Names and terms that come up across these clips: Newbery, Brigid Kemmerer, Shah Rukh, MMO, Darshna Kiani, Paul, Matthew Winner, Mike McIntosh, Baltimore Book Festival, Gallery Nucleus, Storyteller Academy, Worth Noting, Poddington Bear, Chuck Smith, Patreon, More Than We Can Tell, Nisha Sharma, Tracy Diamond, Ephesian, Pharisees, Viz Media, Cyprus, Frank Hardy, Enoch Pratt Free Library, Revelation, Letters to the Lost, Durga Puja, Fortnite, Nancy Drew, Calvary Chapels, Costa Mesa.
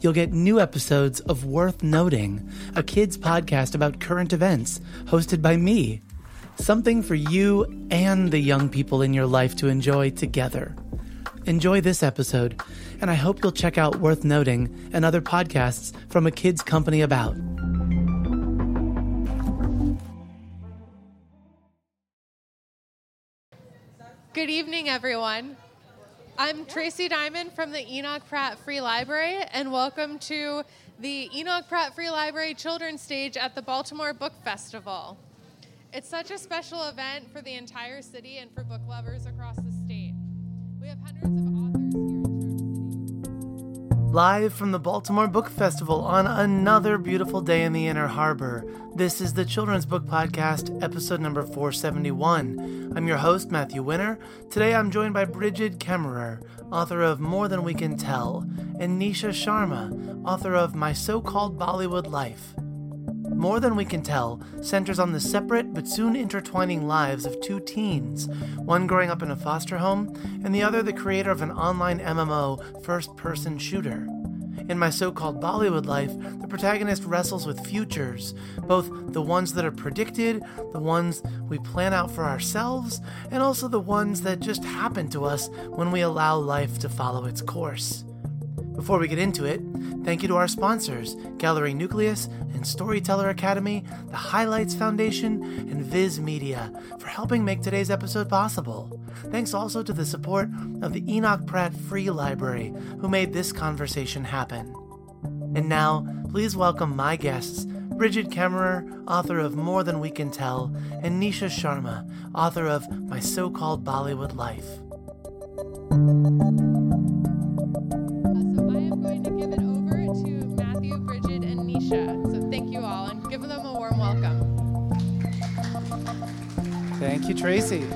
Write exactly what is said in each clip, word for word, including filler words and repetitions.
you'll get new episodes of Worth Noting, a kids podcast about current events, hosted by me. Something for you and the young people in your life to enjoy together. Enjoy this episode, and I hope you'll check out Worth Noting and other podcasts from A Kids Company About. Good evening, everyone. I'm Tracy Diamond from the Enoch Pratt Free Library, and welcome to the Enoch Pratt Free Library Children's Stage at the Baltimore Book Festival. It's such a special event for the entire city and for book lovers across the state. We have hundreds of authors here in Charm City. Live from the Baltimore Book Festival on another beautiful day in the Inner Harbor, this is the Children's Book Podcast, episode number four seventy-one. I'm your host, Matthew Winner. Today I'm joined by Brigid Kemmerer, author of More Than We Can Tell, and Nisha Sharma, author of My So-Called Bollywood Life. More Than We Can Tell centers on the separate but soon intertwining lives of two teens, one growing up in a foster home, and the other the creator of an online M M O first-person shooter. In My So-Called Bollywood Life, the protagonist wrestles with futures, both the ones that are predicted, the ones we plan out for ourselves, and also the ones that just happen to us when we allow life to follow its course. Before we get into it, thank you to our sponsors, Gallery Nucleus and Storyteller Academy, The Highlights Foundation, and Viz Media, for helping make today's episode possible. Thanks also to the support of the Enoch Pratt Free Library, who made this conversation happen. And now, please welcome my guests, Brigid Kemmerer, author of More Than We Can Tell, and Nisha Sharma, author of My So-Called Bollywood Life. So thank you all, and give them a warm welcome. Thank you, Tracy.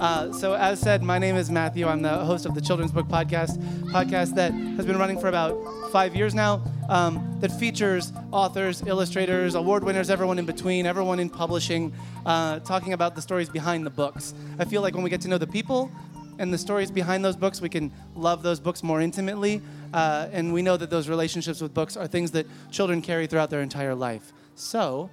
Uh, so as said, my name is Matthew. I'm the host of the Children's Book Podcast, podcast that has been running for about five years now, um, that features authors, illustrators, award winners, everyone in between, everyone in publishing, uh, talking about the stories behind the books. I feel like when we get to know the people and the stories behind those books, we can love those books more intimately. Uh, and we know that those relationships with books are things that children carry throughout their entire life. So,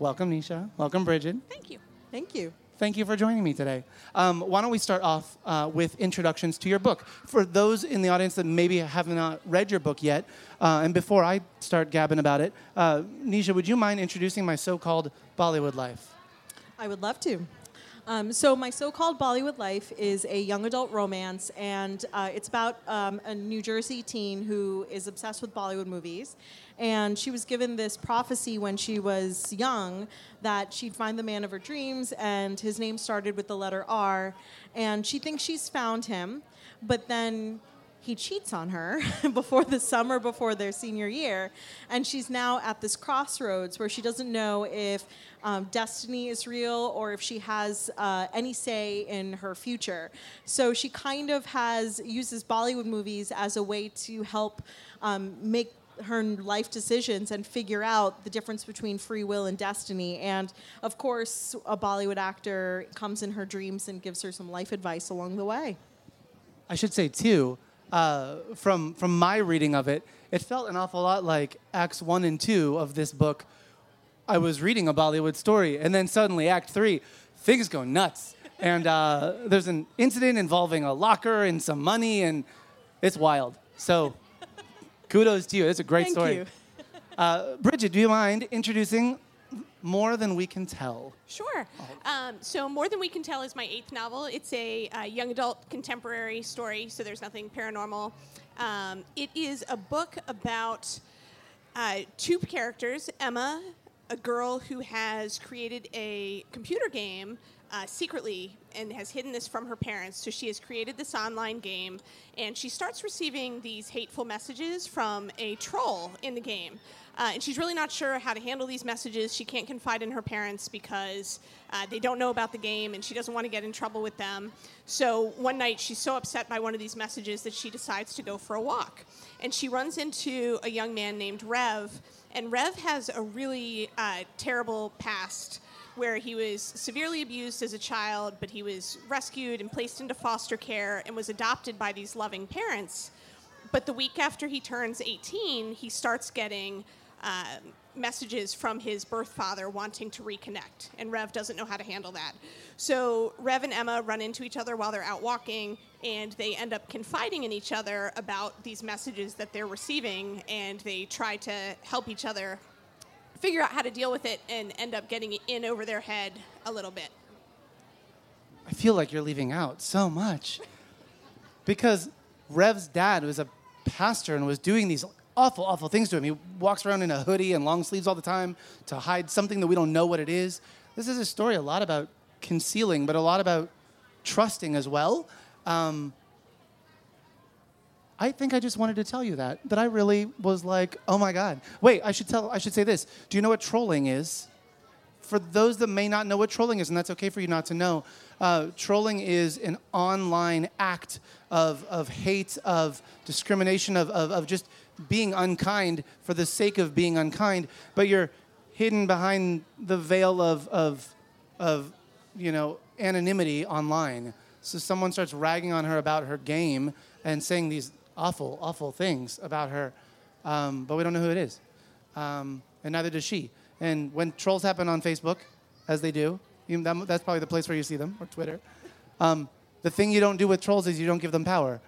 welcome, Nisha. Welcome, Brigid. Thank you. Thank you. Thank you for joining me today. Um, why don't we start off uh, with introductions to your book. For those in the audience that maybe have not read your book yet, uh, and before I start gabbing about it, uh, Nisha, would you mind introducing My So-Called Bollywood Life? I would love to. Um, so My So-Called Bollywood Life is a young adult romance, and uh, it's about um, a New Jersey teen who is obsessed with Bollywood movies. And she was given this prophecy when she was young that she'd find the man of her dreams, and his name started with the letter R. And she thinks she's found him, but then he cheats on her before the summer, before their senior year, and she's now at this crossroads where she doesn't know if um, destiny is real or if she has uh, any say in her future. So she kind of has uses Bollywood movies as a way to help um, make her life decisions and figure out the difference between free will and destiny. And of course, a Bollywood actor comes in her dreams and gives her some life advice along the way. I should say, too, Uh, from from my reading of it, it felt an awful lot like Acts one and two of this book. I was reading a Bollywood story, and then suddenly Act three, things go nuts. And uh, there's an incident involving a locker and some money, and it's wild. So kudos to you. It's a great Thank story. Thank you. uh, Brigid, do you mind introducing More Than We Can Tell? Sure. Um, so More Than We Can Tell is my eighth novel. It's a uh, young adult contemporary story, so there's nothing paranormal. Um, it is a book about uh, two characters, Emma, a girl who has created a computer game uh, secretly and has hidden this from her parents. So she has created this online game, and she starts receiving these hateful messages from a troll in the game. Uh, and she's really not sure how to handle these messages. She can't confide in her parents because uh, they don't know about the game, and she doesn't want to get in trouble with them. So one night she's so upset by one of these messages that she decides to go for a walk. And she runs into a young man named Rev, and Rev has a really uh, terrible past where he was severely abused as a child, but he was rescued and placed into foster care and was adopted by these loving parents. But the week after he turns eighteen, he starts getting uh, messages from his birth father wanting to reconnect, and Rev doesn't know how to handle that. So Rev and Emma run into each other while they're out walking, and they end up confiding in each other about these messages that they're receiving, and they try to help each other figure out how to deal with it and end up getting it in over their head a little bit. I feel like you're leaving out so much. Because Rev's dad was a pastor and was doing these awful, awful things to him. He walks around in a hoodie and long sleeves all the time to hide something that we don't know what it is. This is a story a lot about concealing, but a lot about trusting as well. Um, I think I just wanted to tell you that, that I really was like, oh my God. Wait, I should tell, I should say this. Do you know what trolling is? For those that may not know what trolling is, and that's okay for you not to know, uh, trolling is an online act of of hate, of discrimination, of, of of just being unkind for the sake of being unkind, but you're hidden behind the veil of of of you know anonymity online. So someone starts ragging on her about her game and saying these awful, awful things about her, um, but we don't know who it is, um, and neither does she. And when trolls happen on Facebook, as they do, you, that, that's probably the place where you see them, or Twitter. Um, the thing you don't do with trolls is you don't give them power.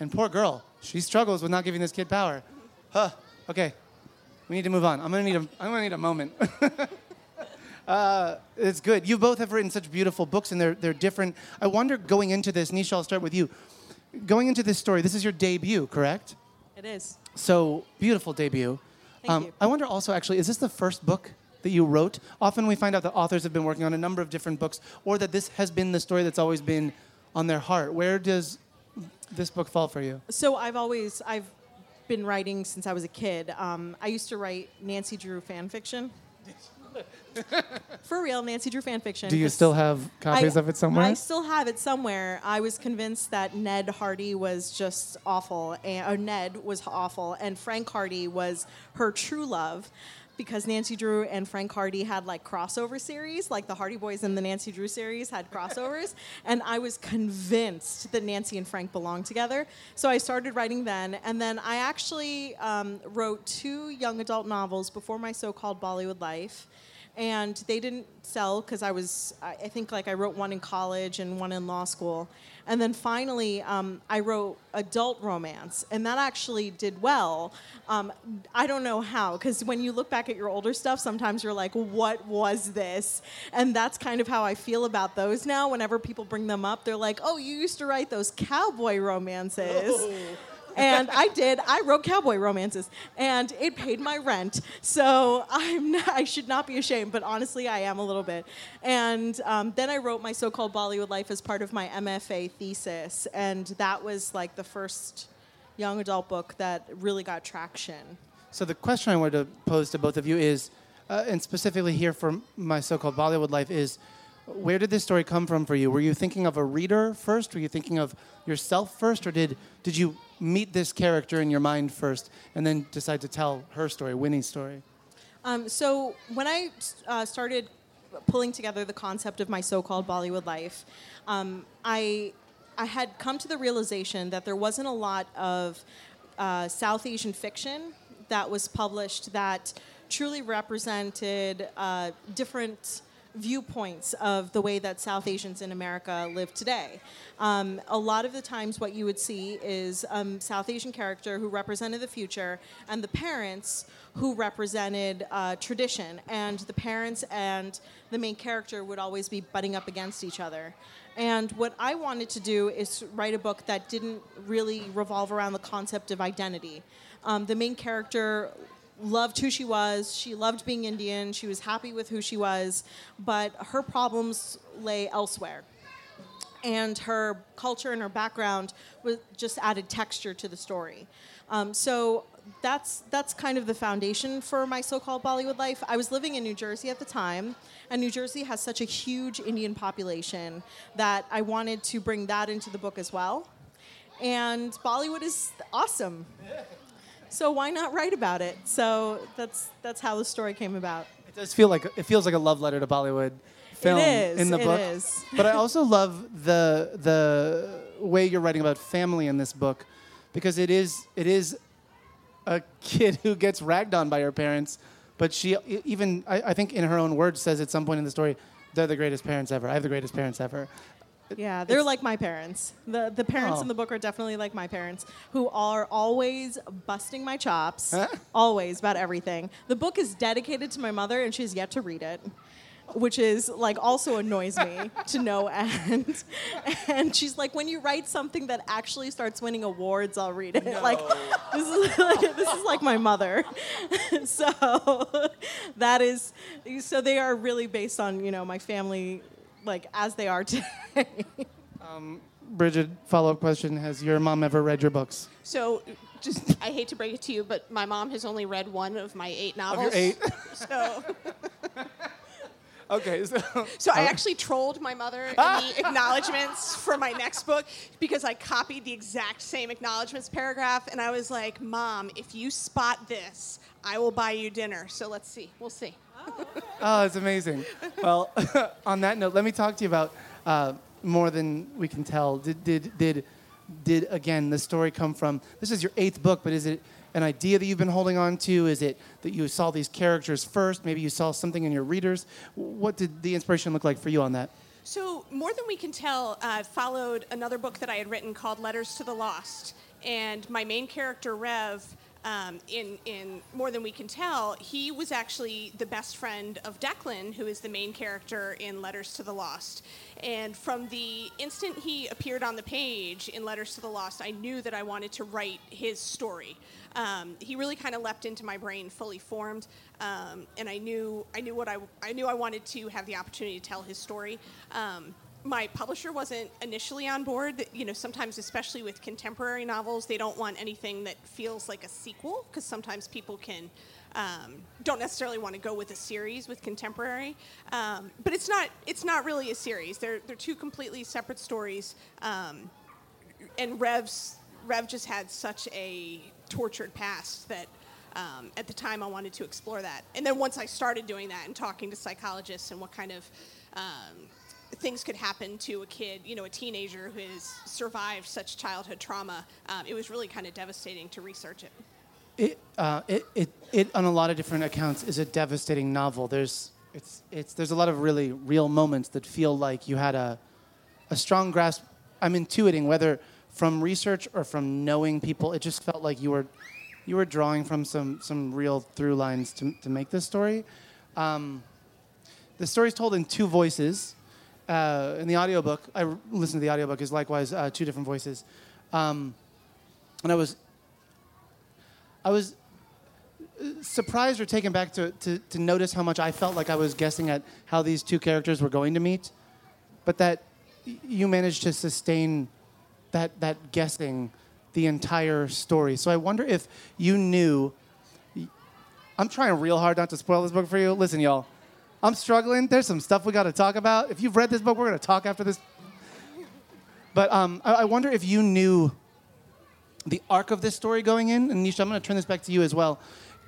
And poor girl, she struggles with not giving this kid power. Huh. Okay, we need to move on. I'm gonna need a, I'm gonna need a moment. uh, it's good. You both have written such beautiful books, and they're they're different. I wonder, going into this, Nisha, I'll start with you. Going into this story, this is your debut, correct? It is. So beautiful debut. Um, I wonder also, actually, is this the first book that you wrote? Often we find out that authors have been working on a number of different books, or that this has been the story that's always been on their heart. Where does this book fall for you? So I've always, I've been writing since I was a kid. Um, I used to write Nancy Drew fan fiction. For real, Nancy Drew fan fiction. Do you still have copies I, of it somewhere? I still have it somewhere. I was convinced that Ned Hardy was just awful, and, or Ned was awful, and Frank Hardy was her true love, because Nancy Drew and Frank Hardy had like crossover series, like the Hardy Boys and the Nancy Drew series had crossovers, and I was convinced that Nancy and Frank belonged together. So I started writing then, and then I actually um, wrote two young adult novels before My So-Called Bollywood Life. And they didn't sell because I was, I think, like, I wrote one in college and one in law school. And then finally, um, I wrote adult romance. And that actually did well. Um, I don't know how, because when you look back at your older stuff, sometimes you're like, what was this? And that's kind of how I feel about those now. Whenever people bring them up, they're like, oh, you used to write those cowboy romances. Oh. And I did. I wrote cowboy romances, and it paid my rent. So I'm not, I should not be ashamed, but honestly, I am a little bit. And um, then I wrote My So-Called Bollywood Life as part of my M F A thesis, and that was like the first young adult book that really got traction. So the question I wanted to pose to both of you is, uh, and specifically here for My So-Called Bollywood Life is, where did this story come from for you? Were you thinking of a reader first? Were you thinking of yourself first? Or did did you meet this character in your mind first and then decide to tell her story, Winnie's story? Um, so when I uh, started pulling together the concept of My So-Called Bollywood Life, um, I I had come to the realization that there wasn't a lot of uh, South Asian fiction that was published that truly represented uh, different viewpoints of the way that South Asians in America live today. Um, a lot of the times what you would see is a um, South Asian character who represented the future and the parents who represented uh, tradition. And the parents and the main character would always be butting up against each other. And what I wanted to do is write a book that didn't really revolve around the concept of identity. Um, the main character loved who she was. She loved being Indian. She was happy with who she was, but her problems lay elsewhere. And her culture and her background was just added texture to the story. Um, so that's that's kind of the foundation for My So-Called Bollywood Life. I was living in New Jersey at the time, and New Jersey has such a huge Indian population that I wanted to bring that into the book as well. And Bollywood is awesome. So why not write about it? So that's that's how the story came about. It does feel like it feels like a love letter to Bollywood film it is, in the it book. Is. But I also love the the way you're writing about family in this book, because it is it is a kid who gets ragged on by her parents, but she even I, I think in her own words says at some point in the story, "They're the greatest parents ever. I have the greatest parents ever." Yeah, they're it's, like my parents. The the parents oh. in the book are definitely like my parents, who are always busting my chops, huh? always about everything. The book is dedicated to my mother, and she's yet to read it, which is like also annoys me to no end. And she's like, when you write something that actually starts winning awards, I'll read it. No. Like this is like, this is like my mother. So that is so they are really based on, you know, my family. Like, as they are today. um, Brigid, follow-up question. Has your mom ever read your books? So, just, I hate to break it to you, but my mom has only read one of my eight novels. Of your eight? So... Okay, so... So I actually trolled my mother in the acknowledgments for my next book because I copied the exact same acknowledgments paragraph, and I was like, Mom, if you spot this, I will buy you dinner. So let's see. We'll see. Oh, it's amazing. Well, on that note, let me talk to you about uh, More Than We Can Tell. Did, did, did, did, again, the story come from... This is your eighth book, but is it an idea that you've been holding on to? Is it that you saw these characters first? Maybe you saw something in your readers? What did the inspiration look like for you on that? So More Than We Can Tell uh, followed another book that I had written called Letters to the Lost. And my main character, Rev... Um, in, in More Than We Can Tell, he was actually the best friend of Declan, who is the main character in Letters to the Lost. And from the instant he appeared on the page in Letters to the Lost, I knew that I wanted to write his story. Um, he really kind of leapt into my brain fully formed, um, and I knew I knew what I, I knew I wanted to have the opportunity to tell his story. Um, My publisher wasn't initially on board. You know, sometimes, especially with contemporary novels, they don't want anything that feels like a sequel, because sometimes people can um, don't necessarily want to go with a series with contemporary. Um, but it's not it's not really a series. They're they're two completely separate stories. Um, and Rev's Rev just had such a tortured past that. Um, at the time, I wanted to explore that. And then once I started doing that and talking to psychologists and what kind of um, things could happen to a kid, you know, a teenager who has survived such childhood trauma, um, it was really kind of devastating to research it. It, uh, it, it, it, on a lot of different accounts, is a devastating novel. There's, it's, it's, there's a lot of really real moments that feel like you had a, a strong grasp. I'm intuiting whether from research or from knowing people, it just felt like you were... You were drawing from some, some real through lines to to make this story. Um, the story's told in two voices. Uh, in the audiobook, I re- listened to the audiobook, is likewise uh, two different voices. Um, and I was I was surprised or taken back to, to, to notice how much I felt like I was guessing at how these two characters were going to meet, but that y- you managed to sustain that that guessing the entire story. So I wonder if you knew... I'm trying real hard not to spoil this book for you. Listen, y'all, I'm struggling. There's some stuff we got to talk about. If you've read this book, we're going to talk after this. But um, I-, I wonder if you knew the arc of this story going in. And Nisha, I'm going to turn this back to you as well.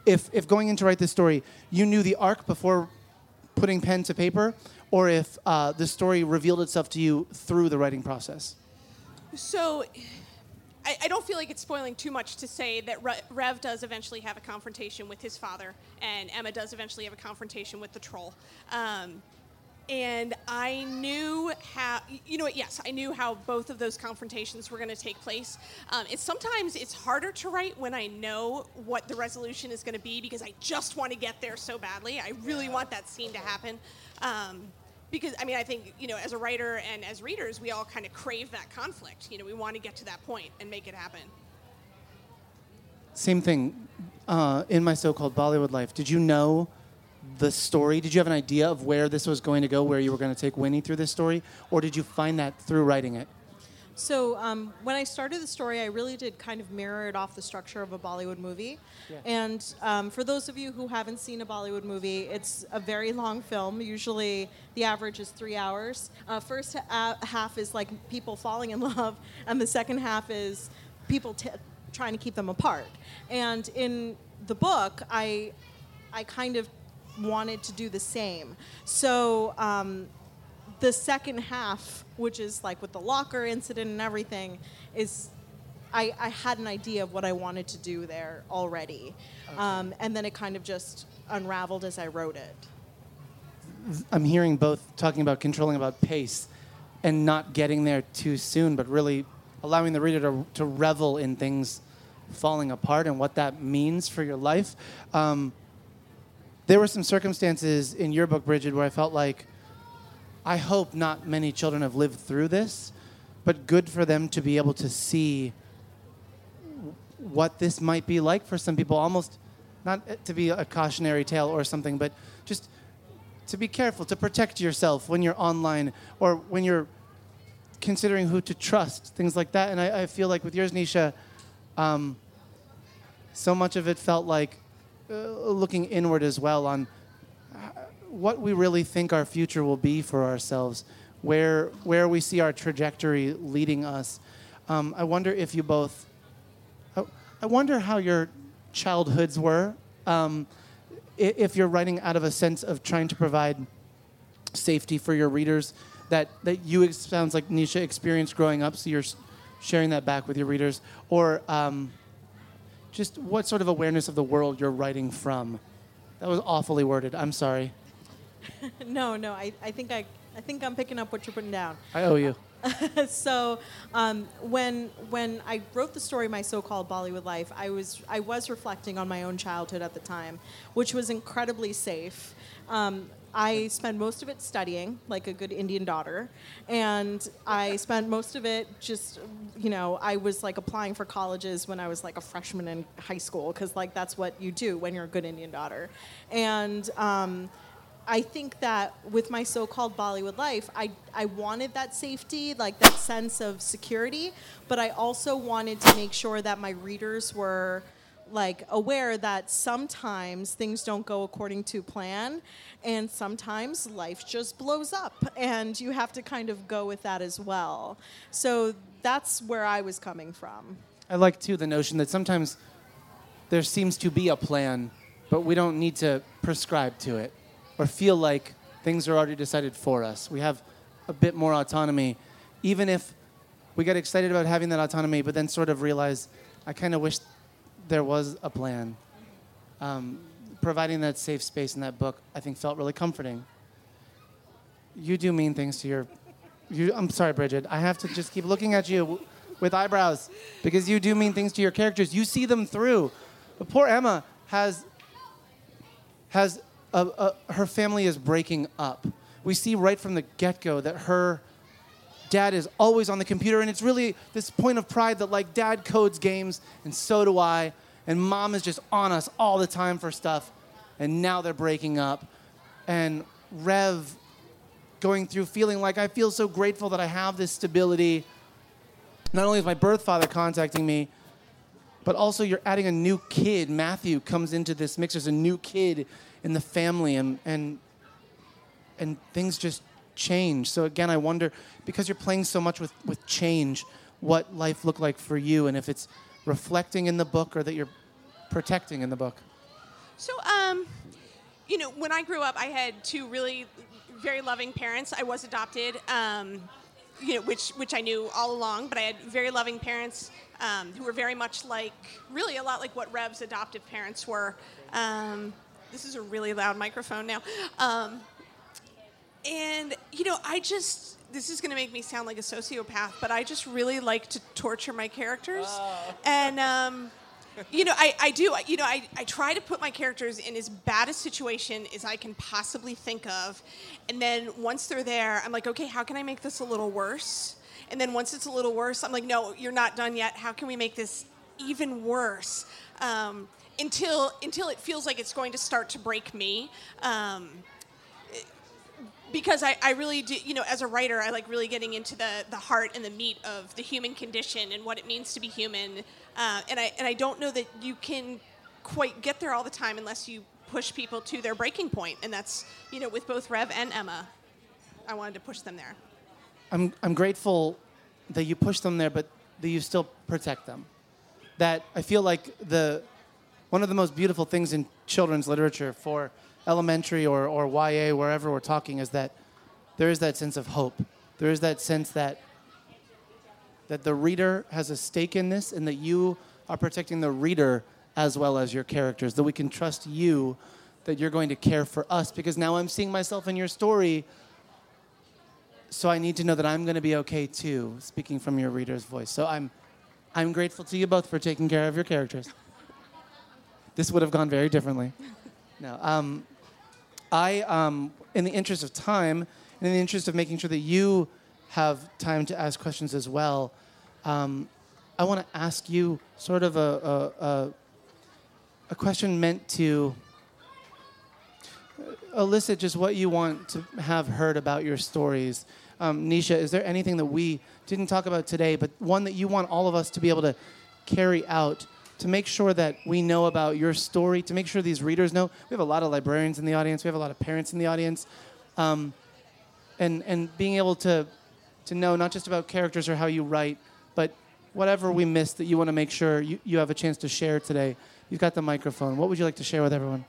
If if going in to write this story, you knew the arc before putting pen to paper, or if uh, the story revealed itself to you through the writing process? So... I don't feel like it's spoiling too much to say that Rev does eventually have a confrontation with his father, and Emma does eventually have a confrontation with the troll. Um, and I knew how, you know what, yes, I knew how both of those confrontations were going to take place. Um, it's sometimes it's harder to write when I know what the resolution is going to be, because I just want to get there so badly. I really yeah. want that scene to happen. Um Because, I mean, I think, you know, as a writer and as readers, we all kind of crave that conflict. You know, we want to get to that point and make it happen. Same thing. uh, in My So-Called Bollywood Life, did you know the story? Did you have an idea of where this was going to go, where you were going to take Winnie through this story? Or did you find that through writing it? So um, when I started the story, I really did kind of mirror it off the structure of a Bollywood movie. Yeah. And um, for those of you who haven't seen a Bollywood movie, it's a very long film. Usually the average is three hours. Uh, first ha- half is like people falling in love, and the second half is people t- trying to keep them apart. And in the book, I, I kind of wanted to do the same. So... Um, The second half, which is like with the locker incident and everything, is I, I had an idea of what I wanted to do there already. Okay. Um, and then it kind of just unraveled as I wrote it. I'm hearing both talking about controlling about pace and not getting there too soon, but really allowing the reader to, to revel in things falling apart and what that means for your life. Um, there were some circumstances in your book, Brigid, where I felt like, I hope not many children have lived through this, but good for them to be able to see what this might be like for some people, almost not to be a cautionary tale or something, but just to be careful, to protect yourself when you're online or when you're considering who to trust, things like that. And I, I feel like with yours, Nisha, um, so much of it felt like uh, looking inward as well on what we really think our future will be for ourselves, where where we see our trajectory leading us. Um, I wonder if you both, I, I wonder how your childhoods were, um, if you're writing out of a sense of trying to provide safety for your readers that, that you, sounds like Nisha, experienced growing up, so you're sharing that back with your readers, or um, just what sort of awareness of the world you're writing from. That was awfully worded, I'm sorry. no, no, I, I think I, I think I'm picking up what you're putting down. I owe you. so, um, when when I wrote the story, My So-Called Bollywood Life, I was I was reflecting on my own childhood at the time, which was incredibly safe. Um, I spent most of it studying, like a good Indian daughter, and I spent most of it just, you know, I was like applying for colleges when I was like a freshman in high school, because like that's what you do when you're a good Indian daughter, and. Um, I think that with My So-Called Bollywood Life, I, I wanted that safety, like that sense of security, but I also wanted to make sure that my readers were like aware that sometimes things don't go according to plan, and sometimes life just blows up, and you have to kind of go with that as well. So that's where I was coming from. I like, too, the notion that sometimes there seems to be a plan, but we don't need to prescribe to it. Or feel like things are already decided for us. We have a bit more autonomy, even if we get excited about having that autonomy, but then sort of realize, I kind of wish there was a plan. Um, providing that safe space in that book, I think, felt really comforting. You do mean things to your... You, I'm sorry, Brigid. I have to just keep looking at you w- with eyebrows, because you do mean things to your characters. You see them through. But poor Emma has... has... Uh, uh, her family is breaking up. We see right from the get-go that her dad is always on the computer, and it's really this point of pride that, like, dad codes games, and so do I, and mom is just on us all the time for stuff, and now they're breaking up. And Rev going through feeling like, I feel so grateful that I have this stability. Not only is my birth father contacting me, but also you're adding a new kid. Matthew comes into this mix. There's a new kid in the family, and and and things just change. So again, I wonder, because you're playing so much with, with change, what life looked like for you, and if it's reflecting in the book or that you're protecting in the book. So, um, you know, when I grew up, I had two really very loving parents. I was adopted, um, you know, which which I knew all along, but I had very loving parents. Um, who were very much like, really a lot like what Rev's adoptive parents were. Um, this is a really loud microphone now. Um, and, you know, I just, this is going to make me sound like a sociopath, but I just really like to torture my characters. Oh. And, um, you know, I, I do, you know, I, I try to put my characters in as bad a situation as I can possibly think of. And then once they're there, I'm like, okay, how can I make this a little worse? And then once it's a little worse, I'm like, no, you're not done yet. How can we make this even worse? Um, until until it feels like it's going to start to break me. Um, because I, I really do, you know, as a writer, I like really getting into the, the heart and the meat of the human condition and what it means to be human. Uh, and I and I don't know that you can quite get there all the time unless you push people to their breaking point. And that's, you know, with both Rev and Emma, I wanted to push them there. I'm I'm grateful that you push them there, but that you still protect them. That I feel like the one of the most beautiful things in children's literature for elementary or, or Y A, wherever we're talking, is that there is that sense of hope. There is that sense that that the reader has a stake in this and that you are protecting the reader as well as your characters, that we can trust you, that you're going to care for us, because now I'm seeing myself in your story, so I need to know that I'm going to be okay too, speaking from your reader's voice. So I'm, I'm grateful to you both for taking care of your characters. This would have gone very differently. No, um, I, um, in the interest of time, and in the interest of making sure that you have time to ask questions as well, um, I want to ask you sort of a a, a a question meant to elicit just what you want to have heard about your stories. Um, Nisha, is there anything that we didn't talk about today, but one that you want all of us to be able to carry out to make sure that we know about your story, to make sure these readers know? We have a lot of librarians in the audience. We have a lot of parents in the audience. Um, and and being able to to know not just about characters or how you write, but whatever we missed that you want to make sure you, you have a chance to share today. You've got the microphone. What would you like to share with everyone?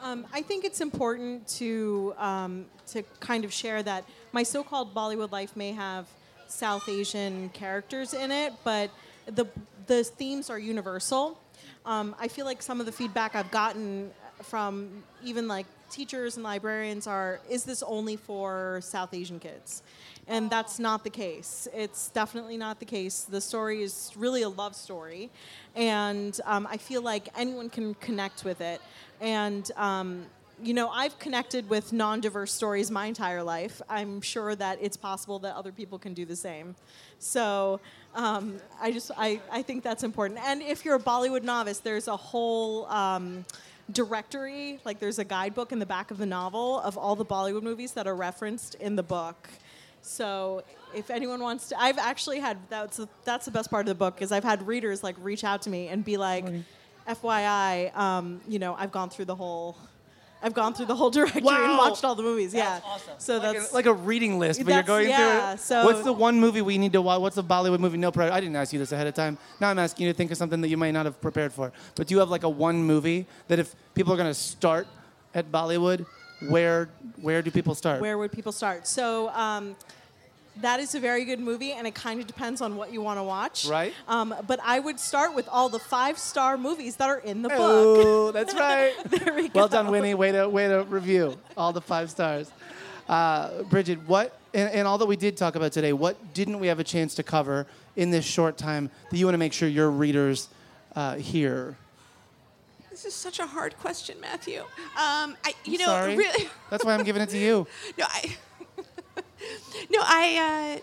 Um, I think it's important to um, to kind of share that My So-Called Bollywood Life may have South Asian characters in it, but the the themes are universal. Um, I feel like some of the feedback I've gotten from even like teachers and librarians are, is this only for South Asian kids? And that's not the case. It's definitely not the case. The story is really a love story. And um, I feel like anyone can connect with it. And, um, you know, I've connected with non-diverse stories my entire life. I'm sure that it's possible that other people can do the same. So um, I just, I, I think that's important. And if you're a Bollywood novice, there's a whole... Um, directory, like there's a guidebook in the back of the novel of all the Bollywood movies that are referenced in the book. So if anyone wants to, I've actually had, that's the, that's the best part of the book, is I've had readers like reach out to me and be like, F Y I, um, you know, I've gone through the whole, I've gone through the whole directory wow. and watched all the movies. That's yeah. Awesome. So like that's a, like a reading list, but you're going yeah, through it. So what's the one movie we need to watch? What's the Bollywood movie? No, I didn't ask you this ahead of time. Now I'm asking you to think of something that you might not have prepared for. But do you have like a one movie that if people are going to start at Bollywood, where where do people start? Where would people start? So um, that is a very good movie, and it kind of depends on what you want to watch. Right. Um, but I would start with all the five-star movies that are in the Hello, book. Oh, that's right. There we go. Well done, Winnie. Way to, way to review all the five stars. Uh, Brigid, what, and, and all that we did talk about today, what didn't we have a chance to cover in this short time that you want to make sure your readers uh, hear? This is such a hard question, Matthew. Um, I, you I'm know, sorry. Really that's why I'm giving it to you. No, I... No, I, uh,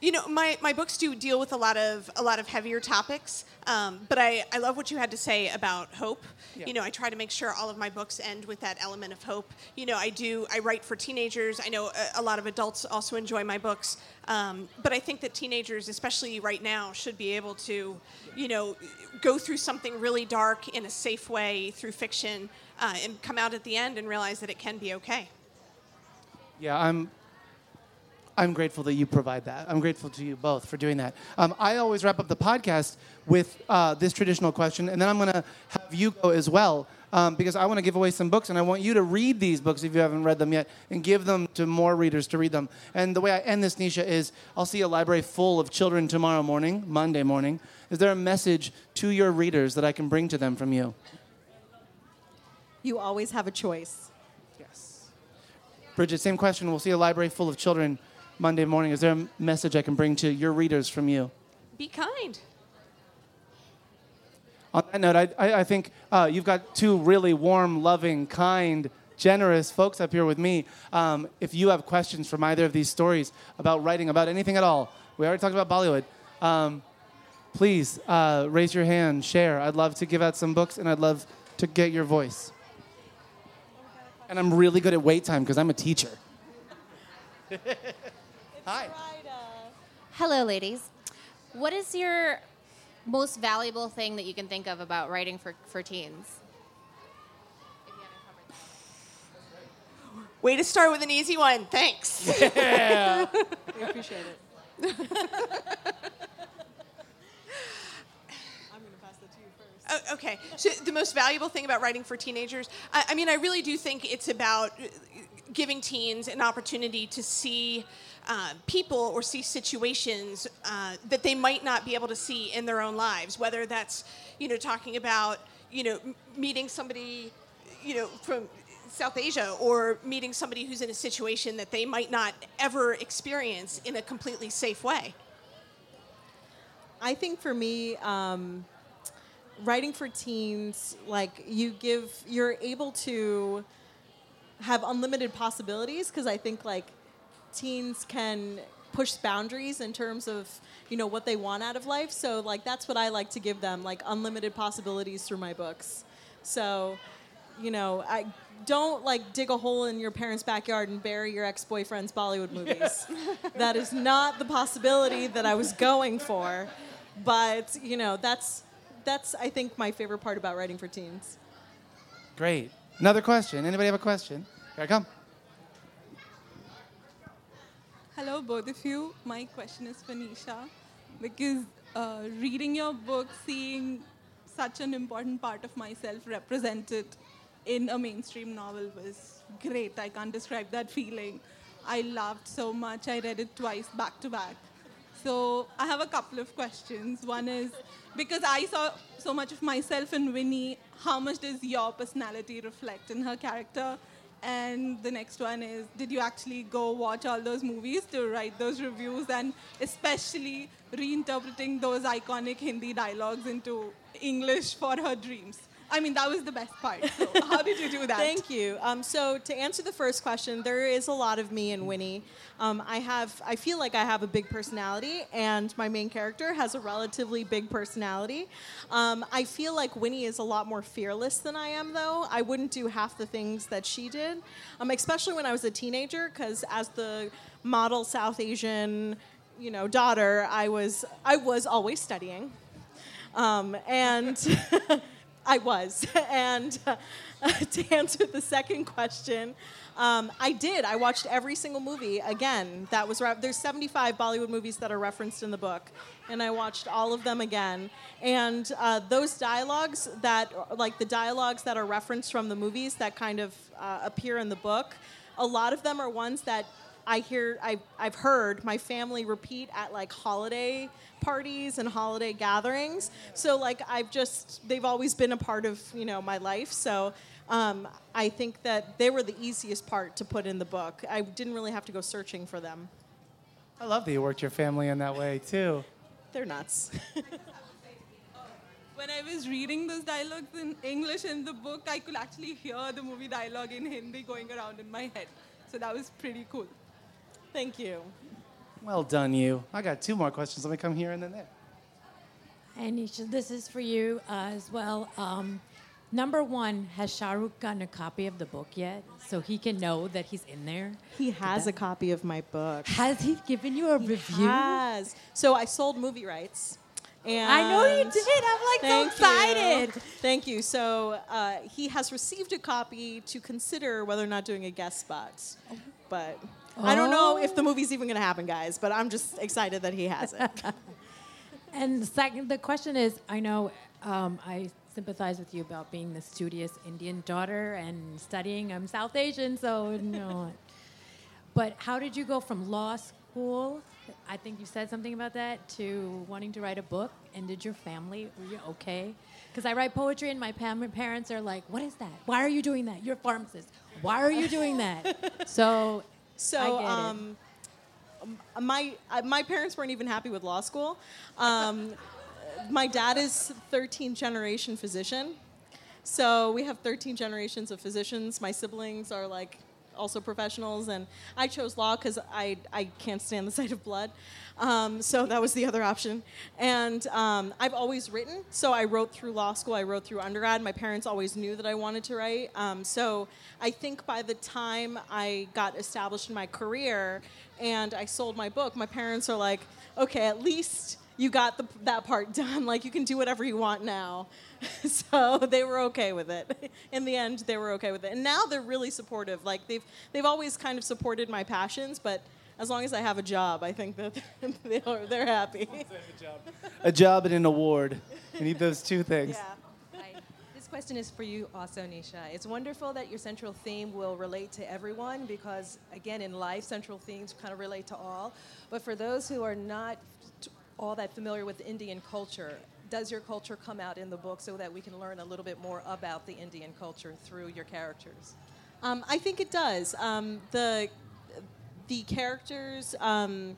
you know, my, my books do deal with a lot of a lot of heavier topics, um, but I, I love what you had to say about hope. Yeah. You know, I try to make sure all of my books end with that element of hope. You know, I do, I write for teenagers. I know a, a lot of adults also enjoy my books, um, but I think that teenagers, especially right now, should be able to, you know, go through something really dark in a safe way through fiction uh, and come out at the end and realize that it can be okay. Yeah, I'm... I'm grateful that you provide that. I'm grateful to you both for doing that. Um, I always wrap up the podcast with uh, this traditional question, and then I'm going to have you go as well, um, because I want to give away some books, and I want you to read these books if you haven't read them yet, and give them to more readers to read them. And the way I end this, Nisha, is I'll see a library full of children tomorrow morning, Monday morning. Is there a message to your readers that I can bring to them from you? You always have a choice. Yes. Brigid, same question. We'll see a library full of children Monday morning. Is there a message I can bring to your readers from you? Be kind. On that note, I, I, I think uh, you've got two really warm, loving, kind, generous folks up here with me. Um, if you have questions from either of these stories about writing, about anything at all, we already talked about Bollywood, um, please uh, raise your hand, share. I'd love to give out some books, and I'd love to get your voice. And I'm really good at wait time because I'm a teacher. Hi. Hello, ladies. What is your most valuable thing that you can think of about writing for, for teens? Way to start with an easy one. Thanks. Yeah. We appreciate it. I'm going to pass that to you first. Oh, okay. So the most valuable thing about writing for teenagers, I, I mean, I really do think it's about giving teens an opportunity to see uh, people or see situations uh, that they might not be able to see in their own lives, whether that's, you know, talking about, you know, meeting somebody, you know, from South Asia, or meeting somebody who's in a situation that they might not ever experience in a completely safe way. I think for me, um, writing for teens, like you give, you're able to have unlimited possibilities, because I think like teens can push boundaries in terms of, you know, what they want out of life. So like that's what I like to give them, like unlimited possibilities through my books. So, you know, I don't like dig a hole in your parents' backyard and bury your ex-boyfriend's Bollywood movies. Yeah. That is not the possibility that I was going for. But, you know, that's, that's I think, my favorite part about writing for teens. Great. Another question. Anybody have a question? Here I come. Hello, both of you. My question is for Nisha. Because uh, reading your book, seeing such an important part of myself represented in a mainstream novel was great. I can't describe that feeling. I loved so much. I read it twice back to back. So I have a couple of questions. One is, because I saw so much of myself in Winnie, how much does your personality reflect in her character? And the next one is, did you actually go watch all those movies to write those reviews, and especially reinterpreting those iconic Hindi dialogues into English for her dreams? I mean, that was the best part. So how did you do that? Thank you. Um, so to answer the first question, there is a lot of me in Winnie. Um, I have, I feel like I have a big personality, and my main character has a relatively big personality. Um, I feel like Winnie is a lot more fearless than I am, though. I wouldn't do half the things that she did, um, especially when I was a teenager, because as the model South Asian, you know, daughter, I was, I was always studying, um, and. I was. And uh, to answer the second question, um, I did. I watched every single movie again. That was re- There's seventy-five Bollywood movies that are referenced in the book, and I watched all of them again. And uh, those dialogues that, like the dialogues that are referenced from the movies that kind of uh, appear in the book, a lot of them are ones that I hear, I, I've heard my family repeat at like holiday parties and holiday gatherings. So like I've just, they've always been a part of, you know, my life. So um, I think that they were the easiest part to put in the book. I didn't really have to go searching for them. I love that you worked your family in that way too. They're nuts. When I was reading those dialogues in English in the book, I could actually hear the movie dialogue in Hindi going around in my head. So that was pretty cool. Thank you. Well done, you. I got two more questions. Let me come here and then there. Hey, Nisha, this is for you uh, as well. Um, number one, has Shah Rukh gotten a copy of the book yet? So he can know that he's in there? He has a copy of my book. Has he given you a he review? He has. So I sold movie rights. And I know you did. I'm like thank so excited. You. Thank you. So uh, he has received a copy to consider whether or not doing a guest spot. But... Oh. I don't know if the movie's even going to happen, guys, but I'm just excited that he has it. And the second, the question is, I know um, I sympathize with you about being the studious Indian daughter and studying. I'm South Asian, so no. But how did you go from law school, I think you said something about that, to wanting to write a book? And did your family, were you okay? Because I write poetry and my parents are like, what is that? Why are you doing that? You're a pharmacist. Why are you doing that? So... So um, my my parents weren't even happy with law school. Um, my dad is thirteenth generation physician. So we have thirteen generations of physicians. My siblings are like also professionals, and I chose law because I, I can't stand the sight of blood. Um, so that was the other option. And um, I've always written, so I wrote through law school, I wrote through undergrad. My parents always knew that I wanted to write. Um, so I think by the time I got established in my career and I sold my book, my parents are like, okay, at least you got the, that part done. Like, you can do whatever you want now. So they were okay with it. In the end, they were okay with it. And now they're really supportive. Like, they've they've always kind of supported my passions, but as long as I have a job, I think that they're, they're, they're happy. A job. a job and an award. You need those two things. Yeah. Hi. This question is for you also, Nisha. It's wonderful that your central theme will relate to everyone because, again, in life, central themes kind of relate to all. But for those who are not all that familiar with Indian culture, does your culture come out in the book so that we can learn a little bit more about the Indian culture through your characters? Um, I think it does. Um, the the characters, um,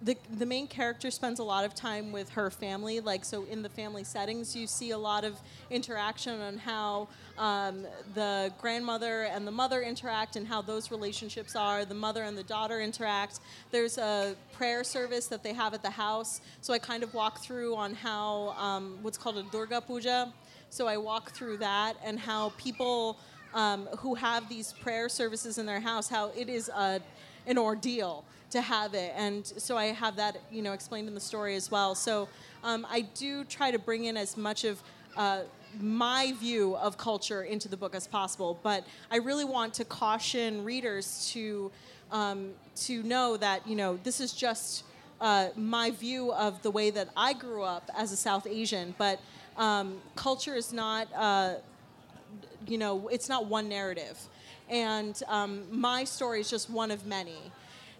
the the main character spends a lot of time with her family. Like, so in the family settings, you see a lot of interaction on how um, the grandmother and the mother interact and how those relationships are. The mother and the daughter interact. There's a prayer service that they have at the house. So I kind of walk through on how um, what's called a Durga Puja. So I walk through that and how people um, who have these prayer services in their house, how it is a an ordeal to have it. And so I have that, you know, explained in the story as well. So um, I do try to bring in as much of uh, my view of culture into the book as possible. But I really want to caution readers to um, to know that, you know, this is just uh, my view of the way that I grew up as a South Asian. But um, culture is not, uh, you know, it's not one narrative. And um, my story is just one of many.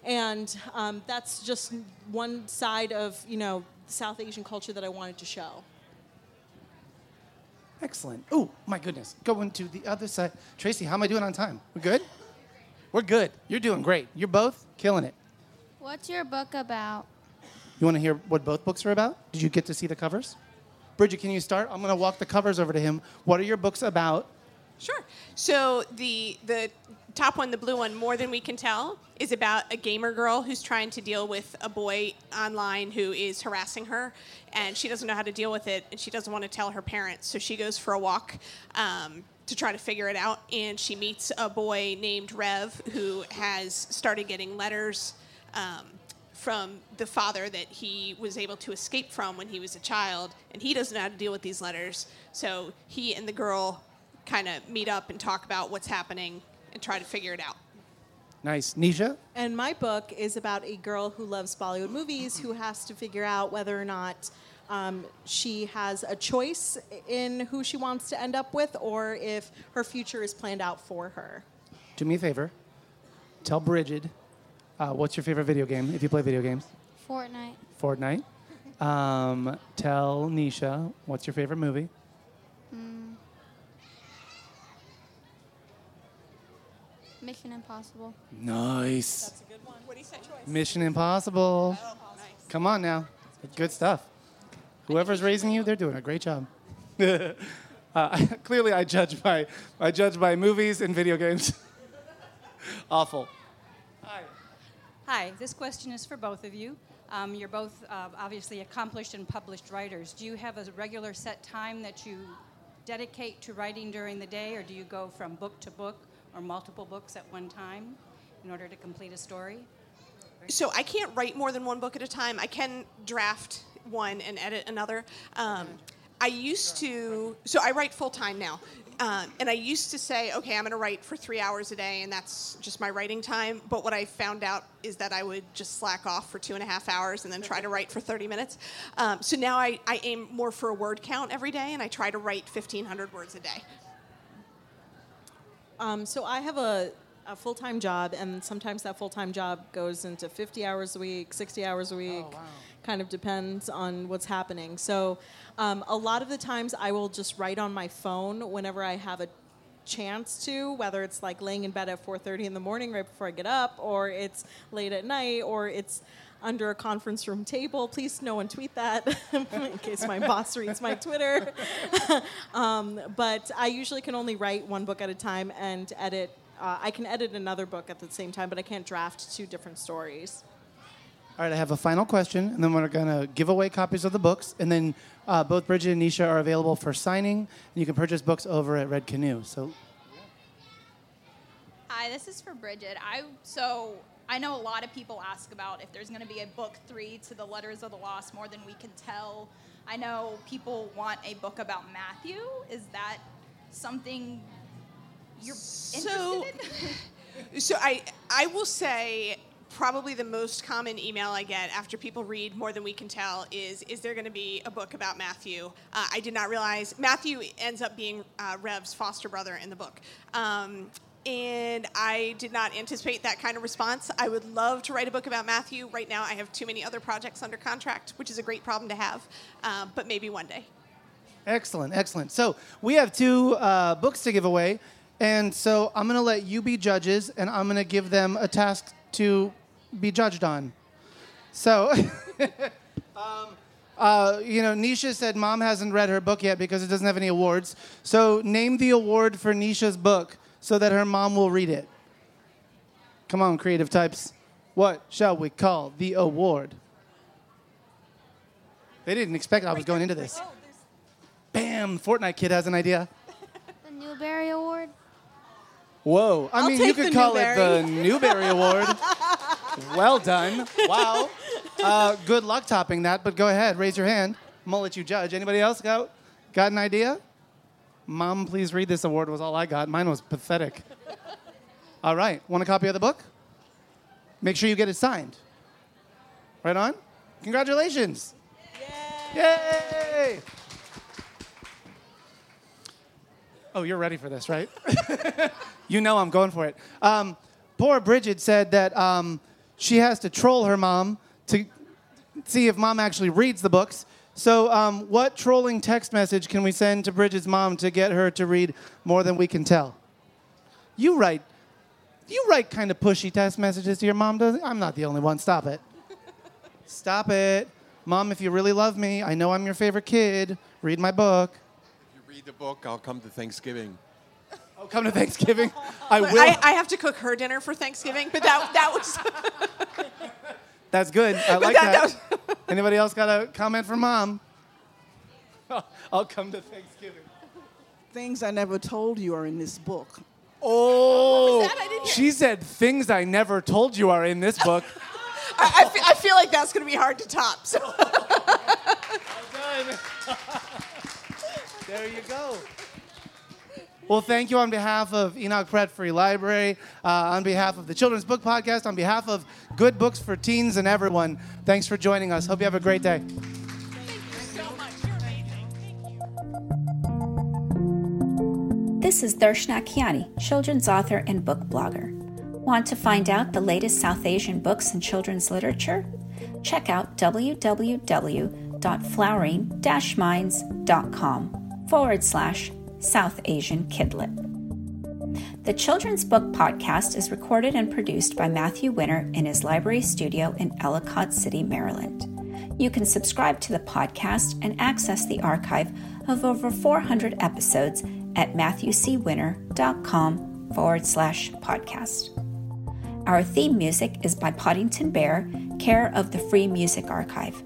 And um, that's just one side of, you know, South Asian culture that I wanted to show. Excellent. Oh, my goodness. Going to the other side. Tracy, how am I doing on time? We're good? We're good. You're doing great. You're both killing it. What's your book about? You want to hear what both books are about? Did you get to see the covers? Brigid, can you start? I'm going to walk the covers over to him. What are your books about? Sure. So the the top one, the blue one, More Than We Can Tell, is about a gamer girl who's trying to deal with a boy online who is harassing her, and she doesn't know how to deal with it, and she doesn't want to tell her parents, so she goes for a walk um, to try to figure it out, and she meets a boy named Rev who has started getting letters um, from the father that he was able to escape from when he was a child, and he doesn't know how to deal with these letters, so he and the girl kind of meet up and talk about what's happening and try to figure it out. Nice. Nisha? And my book is about a girl who loves Bollywood movies who has to figure out whether or not um, she has a choice in who she wants to end up with or if her future is planned out for her. Do me a favor. Tell Brigid, uh, what's your favorite video game, if you play video games? Fortnite. Fortnite. Um, tell Nisha, what's your favorite movie? Mm. Mission Impossible. Nice. That's a good one. What do you say, choice? Mission Impossible. Oh, nice. Come on now. Good stuff. Whoever's raising you, they're doing a great job. uh, clearly, I judge by I judge by movies and video games. Awful. Hi. Hi. This question is for both of you. Um, you're both uh, obviously accomplished and published writers. Do you have a regular set time that you dedicate to writing during the day, or do you go from book to book? Or multiple books at one time in order to complete a story? So I can't write more than one book at a time. I can draft one and edit another. Um, I used to, so I write full-time now. Um, and I used to say, okay, I'm going to write for three hours a day, and that's just my writing time. But what I found out is that I would just slack off for two and a half hours and then try to write for thirty minutes. Um, so now I, I aim more for a word count every day, and I try to write fifteen hundred words a day. Um, so I have a, a full-time job, and sometimes that full-time job goes into fifty hours a week, sixty hours a week. Oh, wow. Kind of depends on what's happening. So um, a lot of the times I will just write on my phone whenever I have a chance to, whether it's like laying in bed at four thirty in the morning right before I get up, or it's late at night, or it's under a conference room table. Please, no one tweet that in case my boss reads my Twitter. um, but I usually can only write one book at a time and edit uh, I can edit another book at the same time, but I can't draft two different stories. All right, I have a final question, and then we're going to give away copies of the books, and then uh, both Brigid and Nisha are available for signing, and you can purchase books over at Red Canoe. So, hi, this is for Brigid. I so I know a lot of people ask about if there's going to be a book three to the Letters of the Lost, More Than We Can Tell. I know people want a book about Matthew. Is that something you're so, interested in? so I I will say... Probably the most common email I get after people read More Than We Can Tell is, is there going to be a book about Matthew? Uh, I did not realize. Matthew ends up being uh, Rev's foster brother in the book. Um, and I did not anticipate that kind of response. I would love to write a book about Matthew. Right now I have too many other projects under contract, which is a great problem to have, uh, but maybe one day. Excellent, excellent. So we have two uh, books to give away, and so I'm going to let you be judges, and I'm going to give them a task to... be judged on. So, um, uh, you know, Nisha said mom hasn't read her book yet because it doesn't have any awards. So name the award for Nisha's book so that her mom will read it. Come on, creative types. What shall we call the award? They didn't expect I was going into this. Bam, Fortnite Kid has an idea. The Newbery Award. Whoa. I I'll mean, you could call Newbery. It the Newbery Award. Well done. Wow. Uh, good luck topping that, but go ahead. Raise your hand. I'm going to let you judge. Anybody else got, got an idea? Mom, please read this award was all I got. Mine was pathetic. All right. Want a copy of the book? Make sure you get it signed. Right on? Congratulations. Yay. Yay. Oh, you're ready for this, right? You know I'm going for it. Um, poor Brigid said that um, she has to troll her mom to see if mom actually reads the books. So um, what trolling text message can we send to Brigid's mom to get her to read More Than We Can Tell? You write you write kind of pushy text messages to your mom, doesn't? I'm not the only one. Stop it. Stop it. Mom, if you really love me, I know I'm your favorite kid. Read my book. If you read the book, I'll come to Thanksgiving. Oh, come to Thanksgiving. I will. I, I have to cook her dinner for Thanksgiving, but that that was. That's good. I but like that. that. that was... Anybody else got a comment from mom? Oh, I'll come to Thanksgiving. Things I never told you are in this book. Oh, what was that? I didn't hear. She said things I never told you are in this book. I, I, fe- I feel like that's going to be hard to top. So. Well done. There you go. Well, thank you on behalf of Enoch Pratt Free Library, uh, on behalf of the Children's Book Podcast, on behalf of Good Books for Teens and everyone. Thanks for joining us. Hope you have a great day. Thank you so much. You're amazing. Thank you. This is Darshna Kiani, children's author and book blogger. Want to find out the latest South Asian books and children's literature? Check out www.flowering-minds.com forward slash South Asian Kidlit. The Children's Book Podcast is recorded and produced by Matthew Winter in his library studio in Ellicott City, Maryland. You can subscribe to the podcast and access the archive of over four hundred episodes at matthewcwinter.com forward slash podcast. Our theme music is by Poddington Bear, care of the Free Music Archive.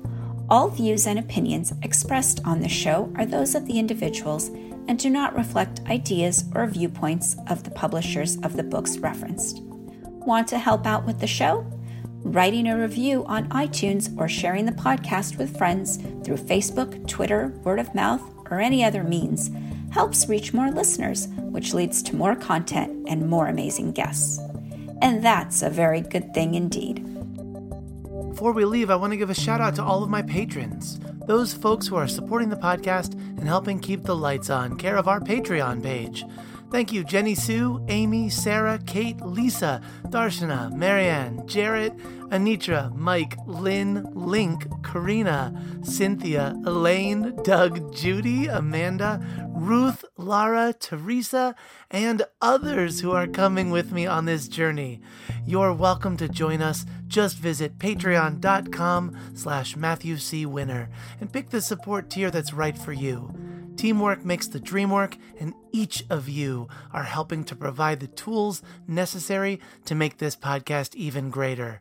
All views and opinions expressed on the show are those of the individuals and do not reflect ideas or viewpoints of the publishers of the books referenced. Want to help out with the show? Writing a review on iTunes or sharing the podcast with friends through Facebook, Twitter, word of mouth, or any other means helps reach more listeners, which leads to more content and more amazing guests. And that's a very good thing indeed. Before we leave, I want to give a shout out to all of my patrons. Those folks who are supporting the podcast and helping keep the lights on, care of our Patreon page. Thank you, Jenny Sue, Amy, Sarah, Kate, Lisa, Darshana, Marianne, Jarrett, Anitra, Mike, Lynn, Link, Karina, Cynthia, Elaine, Doug, Judy, Amanda, Ruth, Lara, Teresa, and others who are coming with me on this journey. You're welcome to join us. Just visit patreon.com slash Matthew C. Winter and pick the support tier that's right for you. Teamwork makes the dream work, and each of you are helping to provide the tools necessary to make this podcast even greater.